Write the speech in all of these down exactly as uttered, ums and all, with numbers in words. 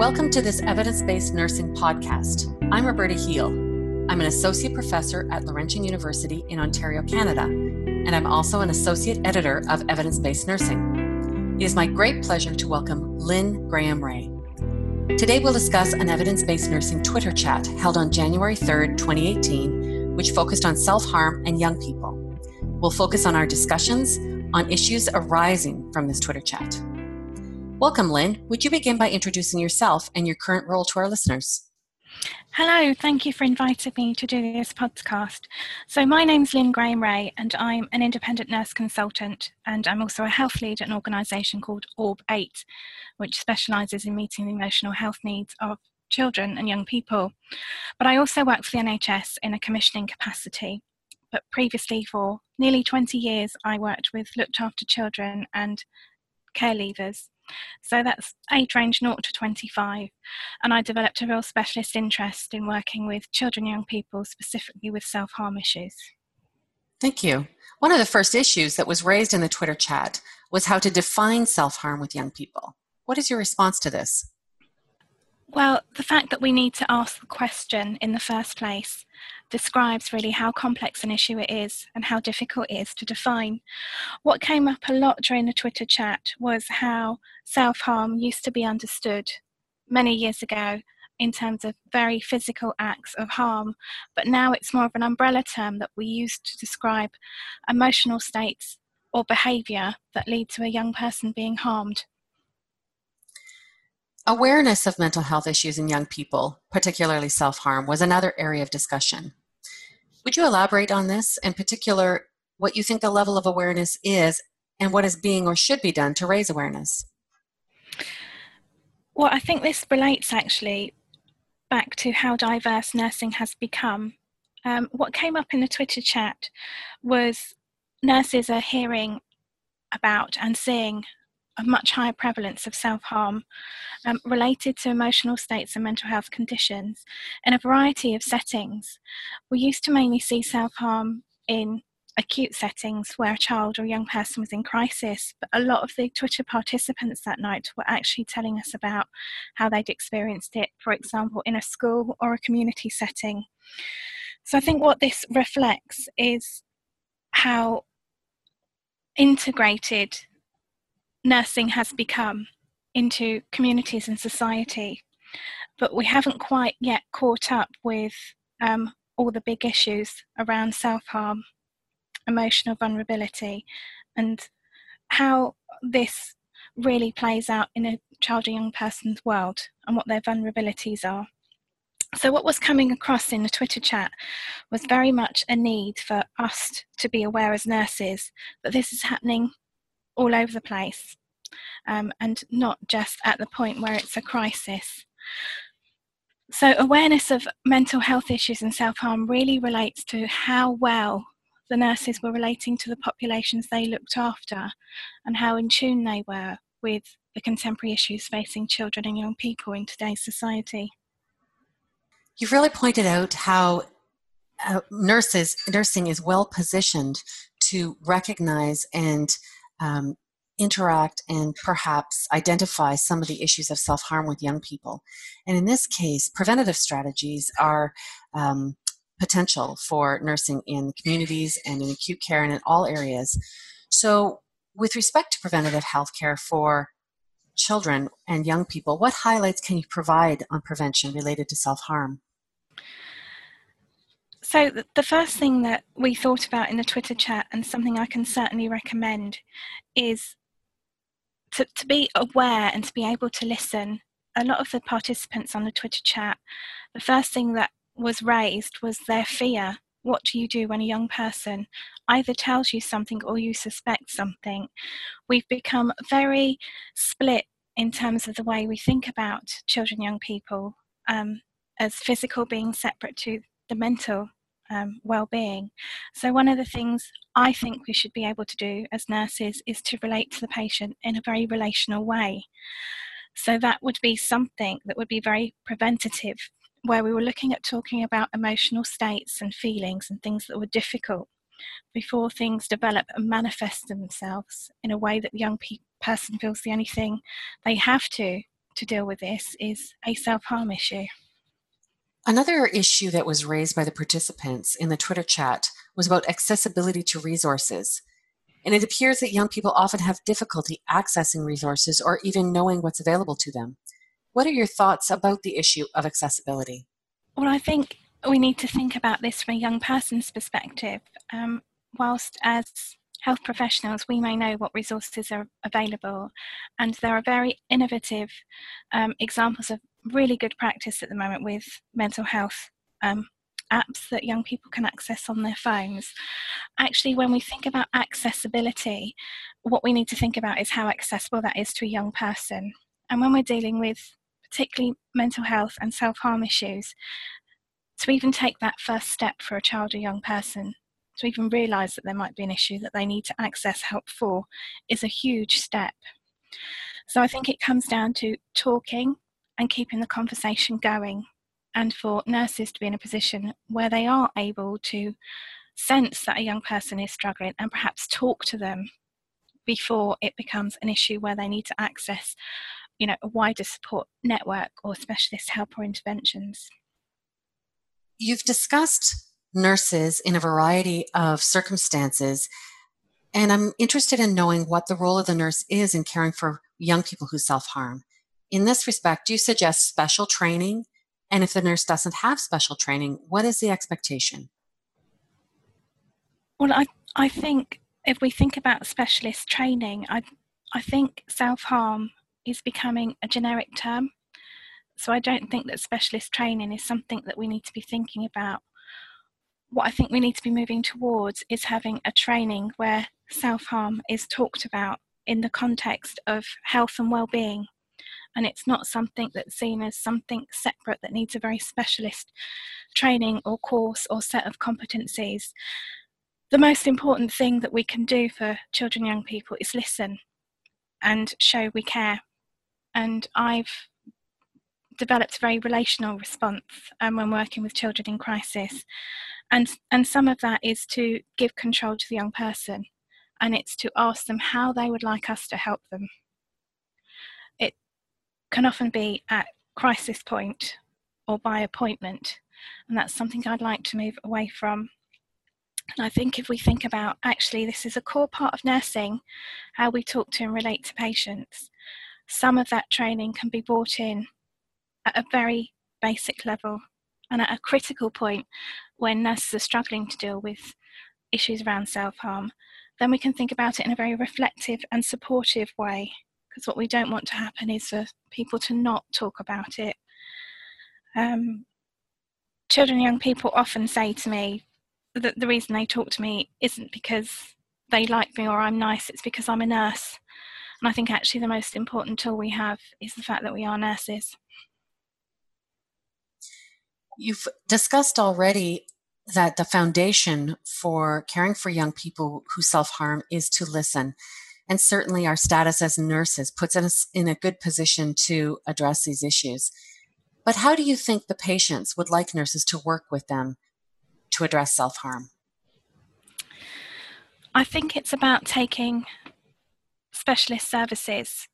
Welcome to this Evidence-Based Nursing podcast. I'm Roberta Heal. I'm an associate professor at Laurentian University in Ontario, Canada, and I'm also an associate editor of Evidence-Based Nursing. It is my great pleasure to welcome Lynn Graham-Ray. Today we'll discuss an Evidence-Based Nursing Twitter chat held on January third, twenty eighteen, which focused on self-harm and young people. We'll focus on our discussions on issues arising from this Twitter chat. Welcome, Lynn. Would you begin by introducing yourself and your current role to our listeners? Hello, thank you for inviting me to do this podcast. So my name's Lynn Graham-Ray and I'm an independent nurse consultant, and I'm also a health lead at an organisation called Orb eight, which specialises in meeting the emotional health needs of children and young people. But I also work for the N H S in a commissioning capacity. But previously, for nearly twenty years, I worked with looked after children and care leavers. So that's age range zero to twenty-five, and I developed a real specialist interest in working with children and young people, specifically with self-harm issues. Thank you. One of the first issues that was raised in the Twitter chat was how to define self-harm with young people. What is your response to this? Well, the fact that we need to ask the question in the first place describes really how complex an issue it is and how difficult it is to define. What came up a lot during the Twitter chat was how self-harm used to be understood many years ago in terms of very physical acts of harm, but now it's more of an umbrella term that we use to describe emotional states or behaviour that lead to a young person being harmed. Awareness of mental health issues in young people, particularly self-harm, was another area of discussion. Would you elaborate on this, in particular, what you think the level of awareness is and what is being or should be done to raise awareness? Well, I think this relates actually back to how diverse nursing has become. Um, what came up in the Twitter chat was nurses are hearing about and seeing a much higher prevalence of self-harm um, related to emotional states and mental health conditions in a variety of settings. We used to mainly see self-harm in acute settings where a child or a young person was in crisis, but a lot of the Twitter participants that night were actually telling us about how they'd experienced it, for example, in a school or a community setting. So I think what this reflects is how integrated nursing has become into communities and society, but we haven't quite yet caught up with um, all the big issues around self-harm, emotional vulnerability, and how this really plays out in a child or young person's world and what their vulnerabilities are. So what was coming across in the Twitter chat was very much a need for us to be aware as nurses that this is happening all over the place, um, and not just at the point where it's a crisis. So awareness of mental health issues and self-harm really relates to how well the nurses were relating to the populations they looked after and how in tune they were with the contemporary issues facing children and young people in today's society. You've really pointed out how uh, nurses, nursing is well positioned to recognize and Um, interact and perhaps identify some of the issues of self-harm with young people. And in this case, preventative strategies are um, potential for nursing in communities and in acute care and in all areas. So with respect to preventative health care for children and young people, what highlights can you provide on prevention related to self-harm? So the first thing that we thought about in the Twitter chat, and something I can certainly recommend, is to, to be aware and to be able to listen. A lot of the participants on the Twitter chat, the first thing that was raised was their fear. What do you do when a young person either tells you something or you suspect something? We've become very split in terms of the way we think about children, young people, um, as physical being separate to the mental um, well-being. So one of the things I think we should be able to do as nurses is to relate to the patient in a very relational way. So that would be something that would be very preventative, where we were looking at talking about emotional states and feelings and things that were difficult before things develop and manifest themselves in a way that the young pe- person feels the only thing they have to to deal with this is a self-harm issue. Another issue that was raised by the participants in the Twitter chat was about accessibility to resources. And it appears that young people often have difficulty accessing resources or even knowing what's available to them. What are your thoughts about the issue of accessibility? Well, I think we need to think about this from a young person's perspective. Um, whilst as health professionals, we may know what resources are available, and there are very innovative um, examples of really good practice at the moment with mental health um, apps that young people can access on their phones. Actually, when we think about accessibility, what we need to think about is how accessible that is to a young person. And when we're dealing with particularly mental health and self-harm issues, to even take that first step for a child or young person, to even realise that there might be an issue that they need to access help for, is a huge step. So I think it comes down to talking and keeping the conversation going, and for nurses to be in a position where they are able to sense that a young person is struggling and perhaps talk to them before it becomes an issue where they need to access, you know, a wider support network or specialist help or interventions. You've discussed nurses in a variety of circumstances, and I'm interested in knowing what the role of the nurse is in caring for young people who self-harm. In this respect, do you suggest special training? And if the nurse doesn't have special training, what is the expectation? Well, I, I think if we think about specialist training, I, I think self-harm is becoming a generic term. So I don't think that specialist training is something that we need to be thinking about. What I think we need to be moving towards is having a training where self-harm is talked about in the context of health and well-being. And it's not something that's seen as something separate that needs a very specialist training or course or set of competencies. The most important thing that we can do for children and young people is listen and show we care. And I've developed a very relational response um, when working with children in crisis. And, and some of that is to give control to the young person. And it's to ask them how they would like us to help them. Can often be at crisis point or by appointment, and that's something I'd like to move away from. And I think if we think about, actually this is a core part of nursing, how we talk to and relate to patients, some of that training can be brought in at a very basic level and at a critical point when nurses are struggling to deal with issues around self-harm. Then we can think about it in a very reflective and supportive way, because what we don't want to happen is for people to not talk about it. Um, children and young people often say to me that the reason they talk to me isn't because they like me or I'm nice, it's because I'm a nurse. And I think actually the most important tool we have is the fact that we are nurses. You've discussed already that the foundation for caring for young people who self-harm is to listen. And certainly our status as nurses puts us in a good position to address these issues. But how do you think the patients would like nurses to work with them to address self-harm? I think it's about taking specialist services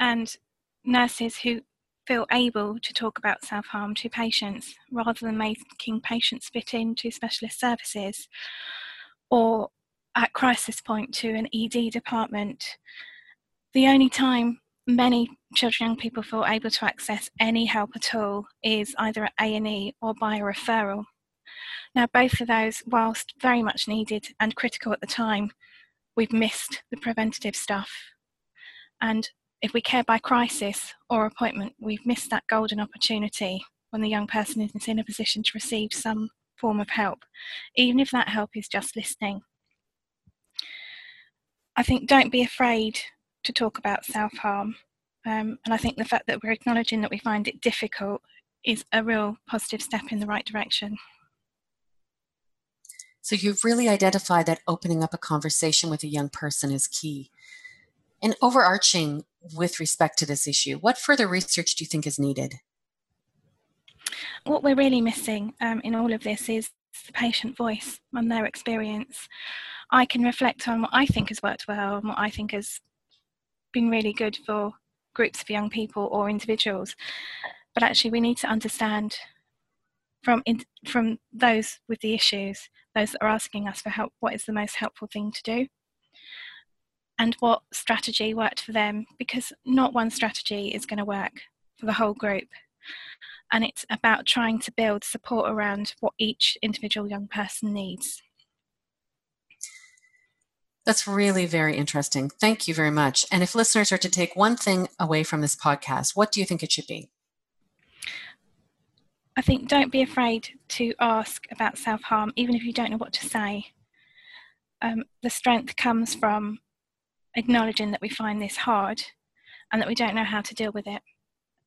and nurses who feel able to talk about self-harm to patients, rather than making patients fit into specialist services or at crisis point to an E D department. The only time many children and young people feel able to access any help at all is either at A and E or by a referral. Now both of those, whilst very much needed and critical at the time, we've missed the preventative stuff. And if we care by crisis or appointment, we've missed that golden opportunity when the young person isn't in a position to receive some form of help, even if that help is just listening. I think don't be afraid to talk about self-harm. Um, and I think the fact that we're acknowledging that we find it difficult is a real positive step in the right direction. So you've really identified that opening up a conversation with a young person is key. And overarching with respect to this issue, what further research do you think is needed? What we're really missing um, in all of this is the patient voice and their experience. I can reflect on what I think has worked well and what I think has been really good for groups of young people or individuals, but actually we need to understand from in, from those with the issues, those that are asking us for help, what is the most helpful thing to do and what strategy worked for them, because not one strategy is going to work for the whole group. And it's about trying to build support around what each individual young person needs. That's really very interesting. Thank you very much. And if listeners are to take one thing away from this podcast, what do you think it should be? I think don't be afraid to ask about self-harm, even if you don't know what to say. Um, the strength comes from acknowledging that we find this hard and that we don't know how to deal with it.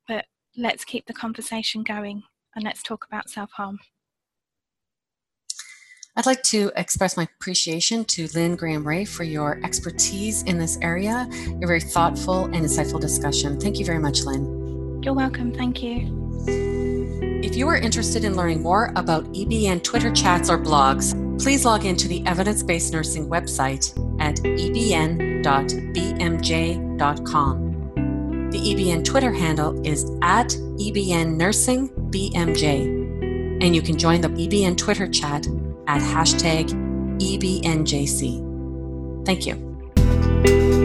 But let's keep the conversation going and let's talk about self-harm. I'd like to express my appreciation to Lynn Graham-Ray for your expertise in this area, your very thoughtful and insightful discussion. Thank you very much, Lynn. You're welcome. Thank you. If you are interested in learning more about E B N Twitter chats or blogs, please log into the Evidence-Based Nursing website at e b n dot b m j dot com. The E B N Twitter handle is at E B N Nursing B M J, and you can join the E B N Twitter chat at hashtag E B N J C. Thank you.